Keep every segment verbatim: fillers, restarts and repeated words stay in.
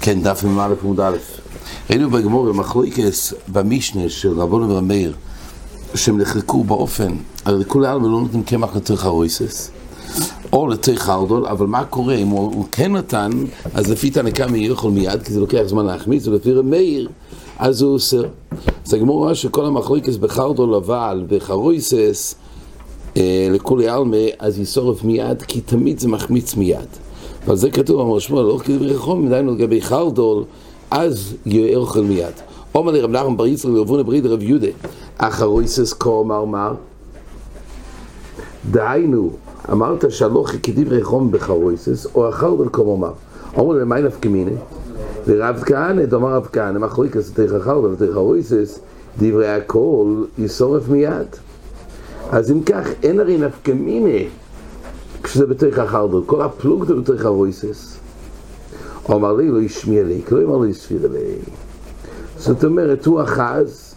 כן, דף עם מעלה פרמוד א'. ראינו בגמור במחלוקס במשנה של רבנו ורמאיר שהם נחלקו באופן, הרי לכולי עלמא לא נותנים קמח לתי חרויסס או לתי חרדול, אבל מה קורה אם הוא כן נתן, אז לפי תנקה מאיר יכול מיד, כי זה לוקח זמן להחמיץ, ולפי רמאיר אז הוא אוסר. אז הגמור רואה שכל המחלוקס בחרדול אבל בחרויסס לכולי עלמא, אז היא שורף מיד, כי תמיד זה מחמיץ מיד. אבל זה כתוב, אמר שמואל, לא כדברי חכמים, דהיינו לגבי חרדול, אז יהיה אוכל מיד. אומר לי רב נחמן בר יצחק לרב הונא ברית רב יהודה, החרויסס כה אומר מר. דהיינו, אמרת שהלא כדברי חכמים בחרויסס, או החרדול כה אומר מר. אומר לי, מהי נפקא מינה? לרב כהנא, דאמר רב כהנא, מחלוקס תיך חרדול ותיך חרויסס, דברי הכל ישורף מיד. אז אם כך, אין הרי נפקא מינה כשזה בתוך החרדול, כל הפלוג זה בתוך הרויסס. אומר לי, לא ישמיע לי, לא יאמר לי ספיר לי. זאת אומרת, הוא אחז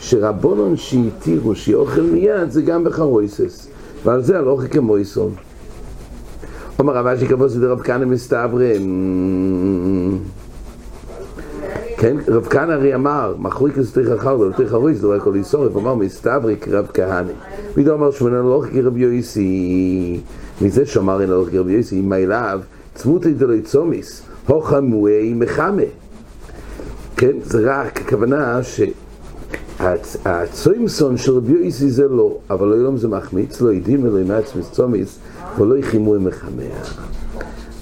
שרבונון שהתירו שאוכל מיד זה גם בחרויסס, ועל זה הלוכה כמויסון. אומר רבה שכבוס ודרב כהנא מסתברם. כן, רב כהנא הרי אמר, מחלוקס תיך החרדול, תיך הרויסס, לא הכל יסורף, אמר מסתברם כרב כהנא. וידע אמר שמונה לוח כרב יויסי, מזה שאמר אין לוח כרב יויסי, אם אליו, צמות איתלוי צומיס, הוחמוי מחמה. כן, זה רק הכוונה שהצוימסון של רב יויסי זה לא, אבל לא ילום זה מחמיץ, לא ידים אלוהים עצמס צומיס, ולא יחימוי מחמה.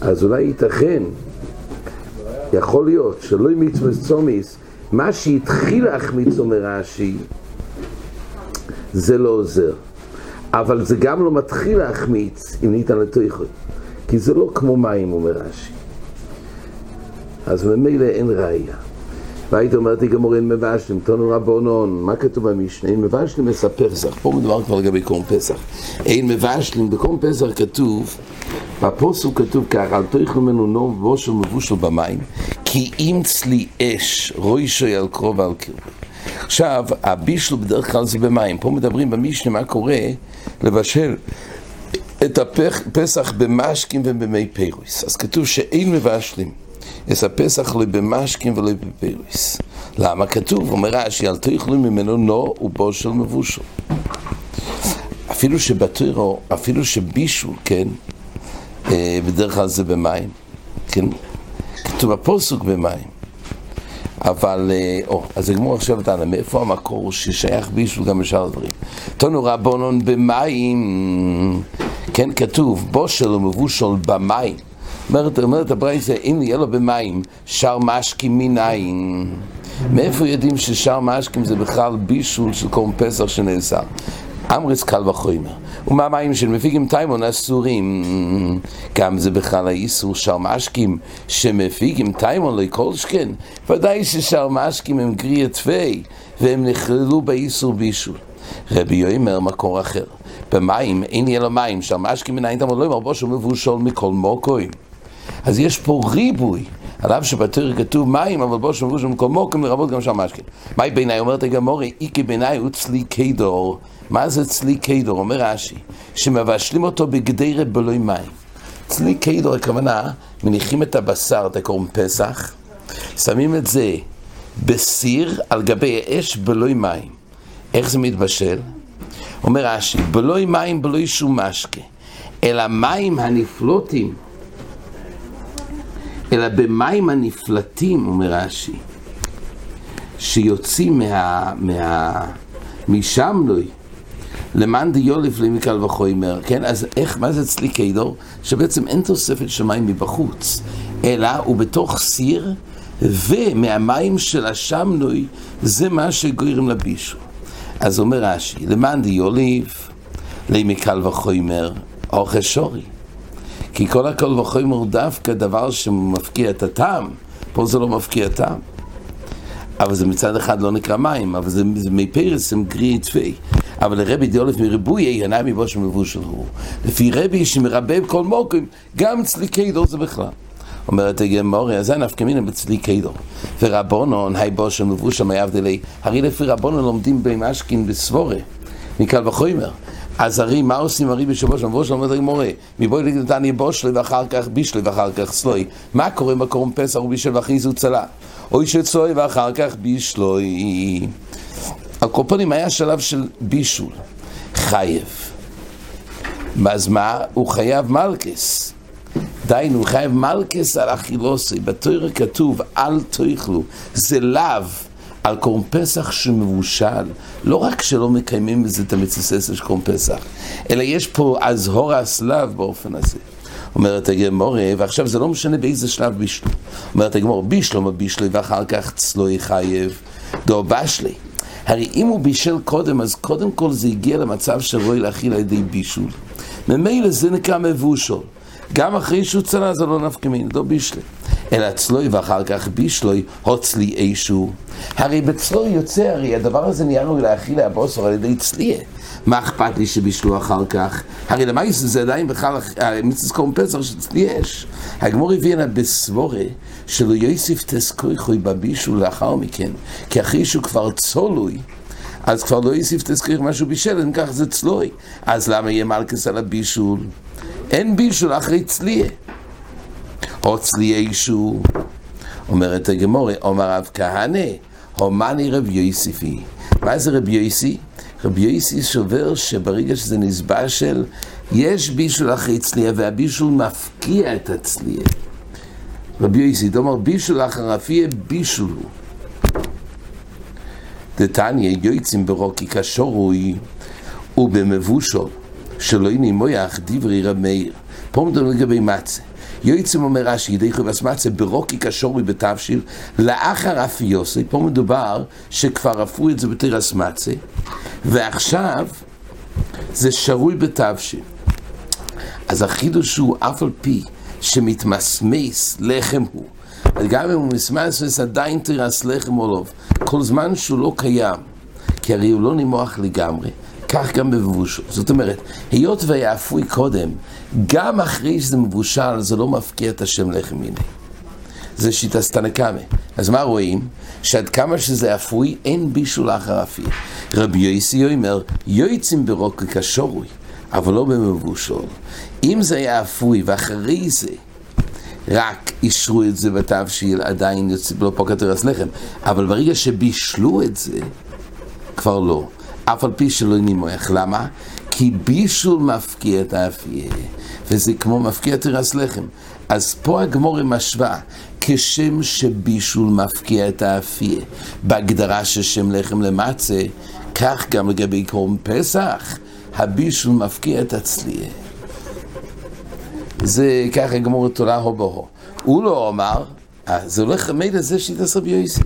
אז אולי ייתכן, יכול להיות, שלא ימצמס צומיס, מה שהתחיל להחמיץ אומר רש"י, זה לא עוזר, אבל זה גם לא מתחיל להחמיץ אם ניתן לתוכו, כי זה לא כמו מים אומר רש"י. אז ממילא אין ראייה. והיית אומרת גמור אין מבשלים, תנו רבונון, מה כתוב במשנה? אין מבשלים מספסח, פה מדובר כבר לגבי קורם פסח. אין מבשלים, בקורם פסח כתוב, בפוסוק כתוב כך, על תוכו ממנו נוב בושר מבושל במים, כי אם צלי אש רוישוי על קרוב ועל קרוב. עכשיו, הבישל בדרך כלל זה במים. פה מדברים במשנה מה קורה לבשל את הפסח במשקים ובמי פירוס. אז כתוב שאין מבשלים את הפסח לא במשקים ולא בפירוס. למה? כתוב, אומר רש"י, אל תאכלו ממנו נו ובושל מבושל. אפילו שבתורה, אפילו שבישל, כן, בדרך כלל זה במים, כן, כתוב הפסוק במים. אבל, או, אז הגמור עכשיו תענה, מאיפה המקור ששייך בישול גם בשאר הדברים? תנו רבונון במים, כן כתוב, בושל ומבושל במים. אומרת, אומרת הברייתא, אם יהיה לו במים, שאר משקים מניין. מאיפה יודעים ששאר משקים זה בכלל בישול של קורם פסח שנעשה? אמרס קל וחומר, ומהמים של מפיקים טיימון אסורים, גם זה בכלל האיסור שאר משקים שמפיקים טיימון לכל שכן, ודאי ששאר משקים הם גרי עטפי והם נכללו באיסור בישול. רבי יאמר מקור אחר, במים אין יהיה לו מים, שאר משקים מנין תמוד לא ימרבו שהוא מבושל מכל מוקוים. אז יש פה ריבוי, עליו שבתורה כתוב מים, אבל בו שמבושל מכל מוקוים לרבות גם שאר משקים. מהי בעיניי? אומרת הגמורה, איקי בעיניי הוא צלי קדור. מה זה צלי קדור? אומר רש"י, שמבשלים אותו בגדרה בלוי מים. צלי קדור הכוונה, מניחים את הבשר, את הקורם פסח, שמים את זה בסיר על גבי האש בלוי מים. איך זה מתבשל? אומר רש"י, בלוי מים בלוי שום משקה, אלא מים הנפלוטים, אלא במים הנפלטים, אומר רש"י, שיוצאים מה... מה... משם לוי. למען דיולף למקל וחומר, כן? אז איך, מה זה צלי קדור? שבעצם אין תוספת של מים מבחוץ, אלא הוא בתוך סיר, ומהמים של השמנוי, זה מה שגוירים לבישול. אז אומר רש"י, למען דיולף למקל וחומר, אוכל שורי. כי כל הקל וחומר הוא דווקא דבר שמפקיע את הטעם, פה זה לא מפקיע טעם. אבל זה מצד אחד לא נקרא מים, אבל זה, זה מי פרס, הם גרי עטפי. אבל לרבי דיולף מריבוי יענה מבושל מבושל הוא. לפי רבי שמרבב כל מוקים, גם צלי קדור זה בכלל. אומרת הגמורה, אז נפקא מינה בצלי קדור. ורבונון, היי בושל מבושל, מי אבדלי, הרי לפי רבונון לומדים במשקין בסבורה, מקל וחומר. אז הרי מה עושים הרי בשבוע של מבוא של עומד הרי מורה? מבואי לגדתן יבושלי ואחר כך בישלי ואחר כך סלוי. מה קורה בקורם פסח ובישל ואחרי זה הוצלה? אוי שצלוי ואחר כך בישלוי. הקורפונים היה שלב של בישול. חייב. אז מה? הוא חייב מלכס. דיינו, הוא חייב מלכס על אכילוסי. בתורה כתוב, אל תאכלו. זה לאו. על קורם פסח שמבושל, לא רק שלא מקיימים בזה את המצסס של קורם פסח, אלא יש פה אזהור הסלב באופן הזה. אומרת הגמורה, ועכשיו זה לא משנה באיזה שלב בישלו. אומרת הגמורה, בישלו מה בישלו, ואחר כך צלוי חייב, דו בשלי. הרי אם הוא בישל קודם, אז קודם כל זה הגיע למצב שרואי להכיל על ידי בישול. ממילא זה נקרא מבושל. גם אחרי שהוא צלה זה לא נפק מין, לא בישלי. אלא צלוי ואחר כך בישלוי, הוצלי אישו. הרי בצלוי יוצא, הרי הדבר הזה נהיה לו להאכיל הבוסר על ידי צליה. מה אכפת לי שבישלו אחר כך? הרי למה יש לזה עדיין בכלל, מצס קורם פסח שצליה יש. הגמור הביאנה בסבורה, שלו יויסיף תסקוי חוי בבישול לאחר מכן, כי אחרי שהוא כבר צולוי, אז כבר לא יוסיף תסקוי משהו בישל, אין כך זה צלוי. אז למה יהיה מלכס על הבישול? אין בישול אחרי צליה. הוצלי אישו. אומרת הגמורה, אומר רב כהנא, הומני רב יויסיפי. מה זה רב יויסי? רב יויסי שובר שברגע שזה נזבא של יש בישול אחרי צליה והבישול מפקיע את הצליה. רב יויסי, דומר בישול אחרפיה בישולו. דתניא יויצים ברוקי כשורוי ובמבושו שלא ינימויח דברי רב מאיר. פה מדברים לגבי מצה. יועצים אומר רש"י, ידי חובס מצה ברוקי כשורוי בתבשיל, לאחר אף יוסי, פה מדובר שכבר אפו את זה בתרס מצה, ועכשיו זה שרוי בתבשיל. אז החידוש הוא אף על פי שמתמסמס לחם הוא, גם אם הוא מסמס עדיין תרס לחם עולוב, כל זמן שהוא לא קיים, כי הרי הוא לא נימוח לגמרי, כך גם בבושו. זאת אומרת, היות והאפוי קודם, גם אחרי שזה מבושל, זה לא מפקיע את השם לחם הנה. זה שיטה סטנקמה. אז מה רואים? שעד כמה שזה אפוי, אין בישול אחר אפי. רבי יויסי אומר, יויצים ברוק כשורוי, אבל לא במבושול. אם זה היה אפוי, ואחרי זה, רק אישרו את זה בתבשיל, עדיין יוצא, לא פה כתרס לחם. אבל ברגע שבישלו את זה, כבר לא. אף על פי שלא נימוח. למה? כי בישול מפקיע את האפייה, וזה כמו מפקיע תרס לחם. אז פה הגמורה משווה, כשם שבישול מפקיע את האפייה, בהגדרה ששם לחם למצה, כך גם לגבי קורם פסח, הבישול מפקיע את הצליה. זה ככה הגמורה תולה הו בהו. הוא לא אומר, זה הולך מיד לזה שיתעשב יויסי.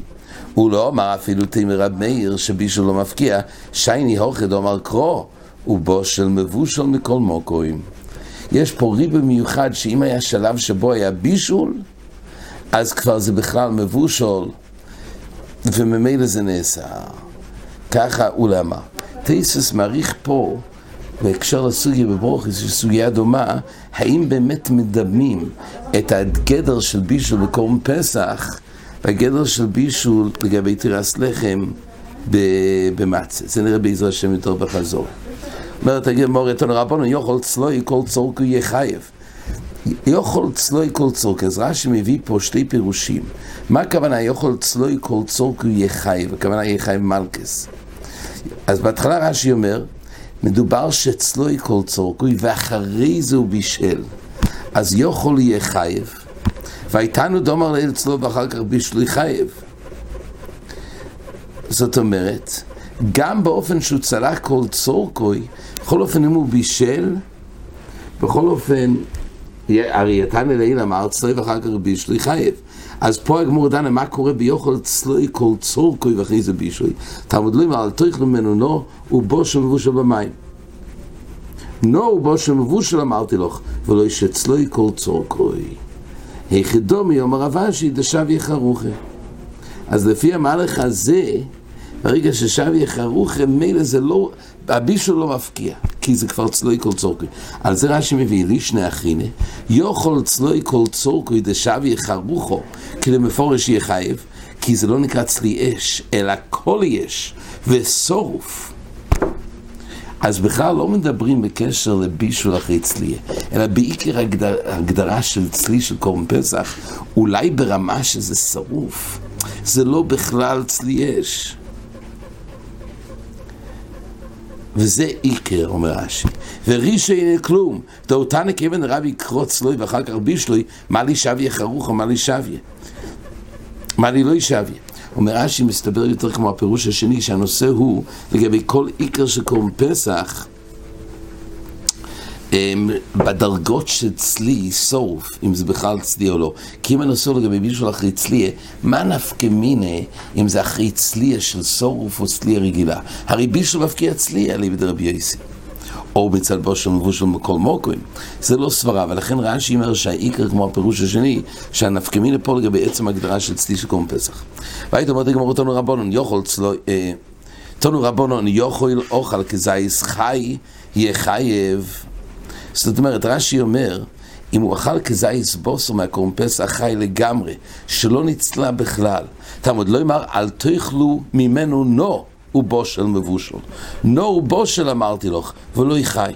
הוא לא אמר אפילו תימר רב מאיר שבישול לא מפקיע, שייני הוכד אומר קרו, הוא בו של מבושל מכל מוקוים. יש פה ריב מיוחד שאם היה שלב שבו היה בישול, אז כבר זה בכלל מבושל, וממילא זה נעשה. ככה הוא אמר. תייסס מעריך פה, בהקשר לסוגיה בברוכס, יש סוגיה דומה, האם באמת מדמים את הגדר של בישול בקורם פסח, הגדר של בישול לגבי תירס לחם במצה. זה נראה בעזרת השם יותר בחזור. אומרת הגמורה, תנו רבנו, יאכל צלוי כל צורכו יהיה חייב. יאכל צלוי כל צורכו. אז רש"י מביא פה שתי פירושים. מה הכוונה יאכל צלוי כל צורכו יהיה חייב? הכוונה יהיה חייב מלכס. אז בהתחלה רש"י אומר, מדובר שצלוי כל צורכו ואחרי זה הוא בישל. אז יאכל יהיה חייב. והייתנו דומר ליל צלוב ואחר כך בישלוי חייב. זאת אומרת, גם באופן שהוא צלח כל צורקוי, בכל אופן אם הוא בישל, בכל אופן, הרי יתן אליל אמר צלוי ואחר כך בישלוי חייב. אז פה הגמור דנה, מה קורה ביוכל צלוי כל צורקוי ואחרי זה בישלוי? תעמוד לו אמר, תריך למנו נו, הוא בו שמבושל במים. נו הוא בו שמבושל אמרתי לך, ולא יש צלוי כל צורקוי. היחידומי אומר רבה שידשב יחרוכה. אז לפי המהלך הזה, ברגע ששב יחרוכה, מילא זה לא, הבישול לא מפקיע, כי זה כבר צלוי כל צורקוי. על זה רש"י מביא לי שני אחינה, יוכל צלוי כל צורקוי דשב יחרוכו, כי למפורש יחייב, כי זה לא נקרא צלי אש, אלא כל יש, וסורוף. אז בכלל לא מדברים בקשר לבישול אחרי צלי, אלא בעיקר הגדר, הגדרה של צלי של קורבן פסח, אולי ברמה שזה שרוף. זה לא בכלל צלי אש. וזה עיקר, אומר רש"י. ורישי אין כלום. דאותן כיוון רבי קרוץ לוי ואחר כך בישלוי, מה לי שוויה חרוך או מה לי שוויה? מה לי לא ישוויה? אומר רש"י, מסתבר יותר כמו הפירוש השני, שהנושא הוא, לגבי כל עיקר של קורבן פסח, בדרגות של צלי, סורף, אם זה בכלל צלי או לא. כי אם הנושא לגבי בישול אחרי צלי, מה נפקא מינה אם זה אחרי צלי של סורף או צלי רגילה? הרי בישול מפקיע צלי, עלי בדרבי יוסי. או בצלבו של מבושל מכל מוקרים. זה לא סברה, ולכן רש"י אומר שהעיקר כמו הפירוש השני, שהנפקא מינה פה לגבי עצם הגדרה של צלי של קורבן פסח. והיית אומרת לגמרי תנו רבונן יוכל צלו, אה, תנו רבונן יוכל אוכל כזייס חי יחייב. זאת אומרת, רש"י אומר, אם הוא אכל כזייס בוסו מהקורבן פסח חי לגמרי, שלא נצלה בכלל, תמוד לא אמר, אל תאכלו ממנו נו, הוא בושל מבושל. נו הוא בושל אמרתי לך, ולא יחי.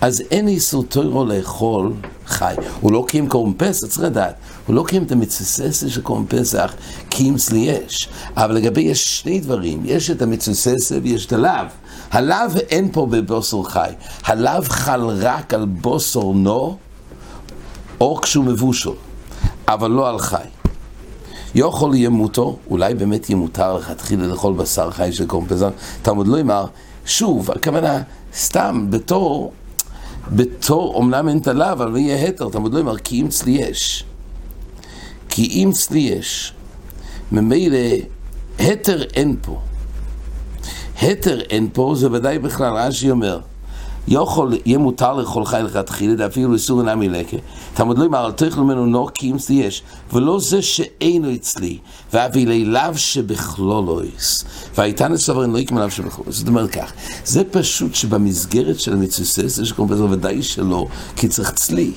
אז אין איסור תוירו לאכול חי. הוא לא קיים קורבן פסח, צריך לדעת, הוא לא קיים את המצוססה של קורבן פסח, קיים צלי יש. אבל לגבי יש שני דברים, יש את המצוססה ויש את הלאו. הלאו אין פה בבוסר חי. הלאו חל רק על בוסר נו, או כשהוא מבושל, אבל לא על חי. יאכל ימותו, אולי באמת ימותר להתחיל לאכול בשר חי של קורבן פסח. תלמוד לא אמר, שוב, הכוונה, סתם, בתור, בתור, אומנם אין תלה, אבל לא יהיה היתר. תלמוד לא אמר, כי אם צלי יש. כי אם צלי יש, ממילא, היתר אין פה. היתר אין פה, זה ודאי בכלל, רש"י אומר, יאכל, יהיה מותר לאכול חי לכתחילה, אפילו איסור אינה מלקה. תלמוד לא אמר, אל תאכלו ממנו נו, כי אם צלי יש. ולא זה שאינו אצלי, ואבי ליליו שבכלולויס. והאיתן הסוברן לא יקמליו שבכלולויס. זאת אומרת כך, זה פשוט שבמסגרת של המצוסס, יש קורבן פסח ודאי שלא, כי צריך צלי.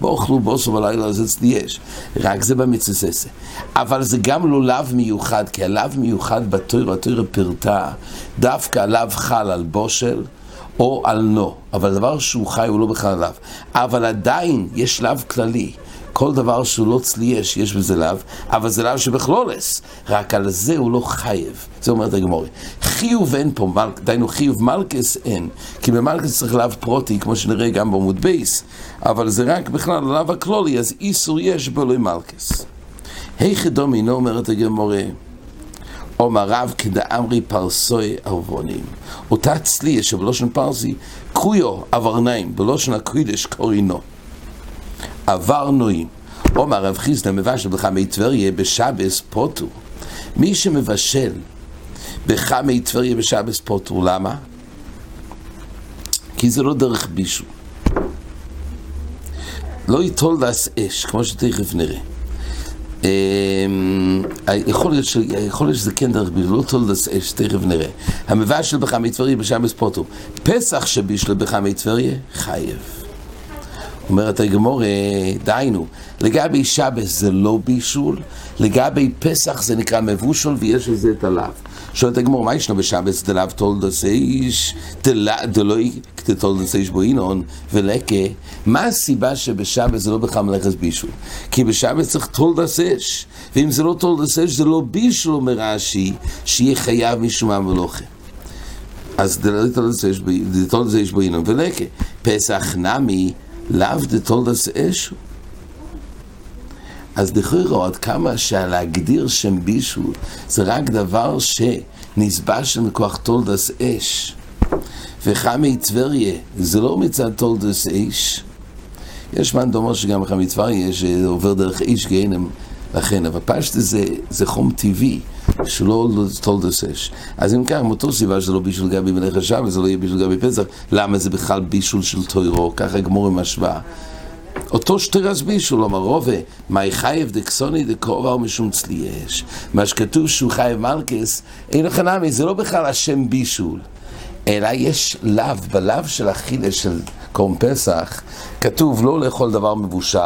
באוכלו בוסו בלילה, זה צלי יש. רק זה במצוססה. אבל זה גם לא לאו מיוחד, כי הלאו מיוחד בתורה, התורה פרטה, דווקא הלאו חל על בושל, או על נו, אבל דבר שהוא חי הוא לא בכלל עליו. אבל עדיין יש לאו כללי. כל דבר שהוא לא צלי יש, יש בזה לאו, אבל זה לאו שבכלולס. רק על זה הוא לא חייב. זה אומרת הגמורי. חיוב אין פה, מל... דיינו חיוב מלכס אין. כי במלכס צריך לאו פרוטי, כמו שנראה גם בעמוד בייס. אבל זה רק בכלל לאו הכלולי, אז איסור יש בלוי מלכס. היכי דומינו, אומרת הגמורי. אומר רב כדאמרי פרסוי ארבונים. אותה צלי שבלושן פרסי, קויו עברניים, בלושן הקוידש קורינו. עברנויים. אומר רב חיסדה מבשל בחמי טבריה בשבס פוטו. מי שמבשל בחמי טבריה בשבס פוטו, למה? כי זה לא דרך בישו. לא יטול דס אש, כמו שתכף נראה. יכול להיות שזה כן דרך בישול, לא תולדס אש, תכף נראה. המבשל בחמי טבריה בשבס פוטו, פסח שבישל בחמי טבריה חייב. אומרת הגמרא, דהיינו, לגבי שבס זה לא בישול, לגבי פסח זה נקרא מבושל ויש לזה את הלאו. שואלת הגמרא, מה ישנו בשבס דלאו תולדס אש, דלוי תולדס אש בו אינון ולקה? מה הסיבה שבשבס זה לא בכלל מלאכת בישול? כי בשבס צריך תולדס אש, ואם זה לא תולדס אש זה לא בישול, אומר רש"י, שיהיה חייב משום המלוכה. אז דלוי תולדס אש בו אינון ולקה. פסח נמי לאו דתולדס אש. אז דחירו עד כמה שלהגדיר שם בישול זה רק דבר שנסבש מכוח תולדס אש, וחמי טבריה זה לא מצד תולדס אש. יש מן דומה שגם חמי טבריה שעובר דרך איש גיהנם לכן, אבל פשט זה, זה חום טבעי שלא תולדס אש. אז אם כך, מאותו סיבה שזה לא בישול גבי מלאכת שבס, זה לא יהיה בישול גבי פסח. למה זה בכלל בישול של תוירו? ככה הגמרא משווה. אותו שטרס בישול, אומר רובה, מי חייב דקסוני דקובר משום צלי אש. מה שכתוב שהוא חייב מלכס, אין לך נמי, זה לא בכלל השם בישול. אלא יש לאו, בלאו של אכילה של קורבן פסח, כתוב לא לאכול דבר מבושל,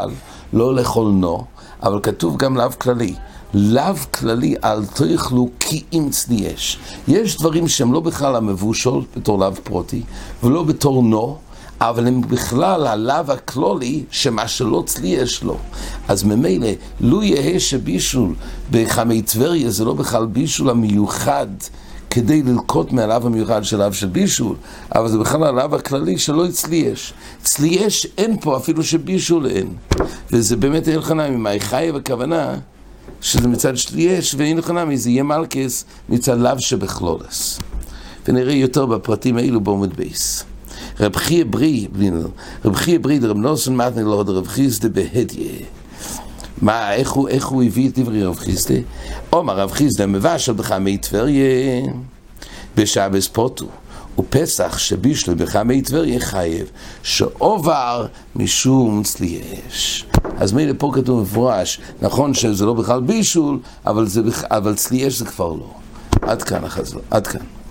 לא לאכול נו, אבל כתוב גם לאו כללי. לאו כללי אל תאכלו כי אימץ לי אש. יש דברים שהם לא בכלל המבושול בתור לאו פרוטי ולא בתור נו, אבל הם בכלל הלאו הכלולי שמה שלא צלי יש לו. אז ממילא, לו יהה שבישול בחמי טבריה זה לא בכלל בישול המיוחד כדי ללקוט מהלאו המיוחד של לאו של בישול, אבל זה בכלל הלאו הכללי שלא אצלי יש. אצלי יש אין פה אפילו שבישול אין. וזה באמת אין חנמי, מה חייב הכוונה שזה מצד שלי יש, ואין חנמי, זה יהיה מלכס מצד לאו שבכלולס. ונראה יותר בפרטים האלו בעומד בייס. רב חייה בריא, רב חייה בריא, רב נוסן מתנה לוד, רב חיסדה בהדיה. מה, איך הוא, איך הוא הביא את דברי רב חיסדה? אומר רב חיסדה מבשל בחמי טבריה בשבס פוטו, ופסח שבישל בחמי טבריה חייב, שעובר משום צלי אש. אז מילא פה כתוב מפורש, נכון שזה לא בכלל בישול, אבל, זה, אבל צלי אש זה כבר לא. עד כאן החזרה, עד כאן.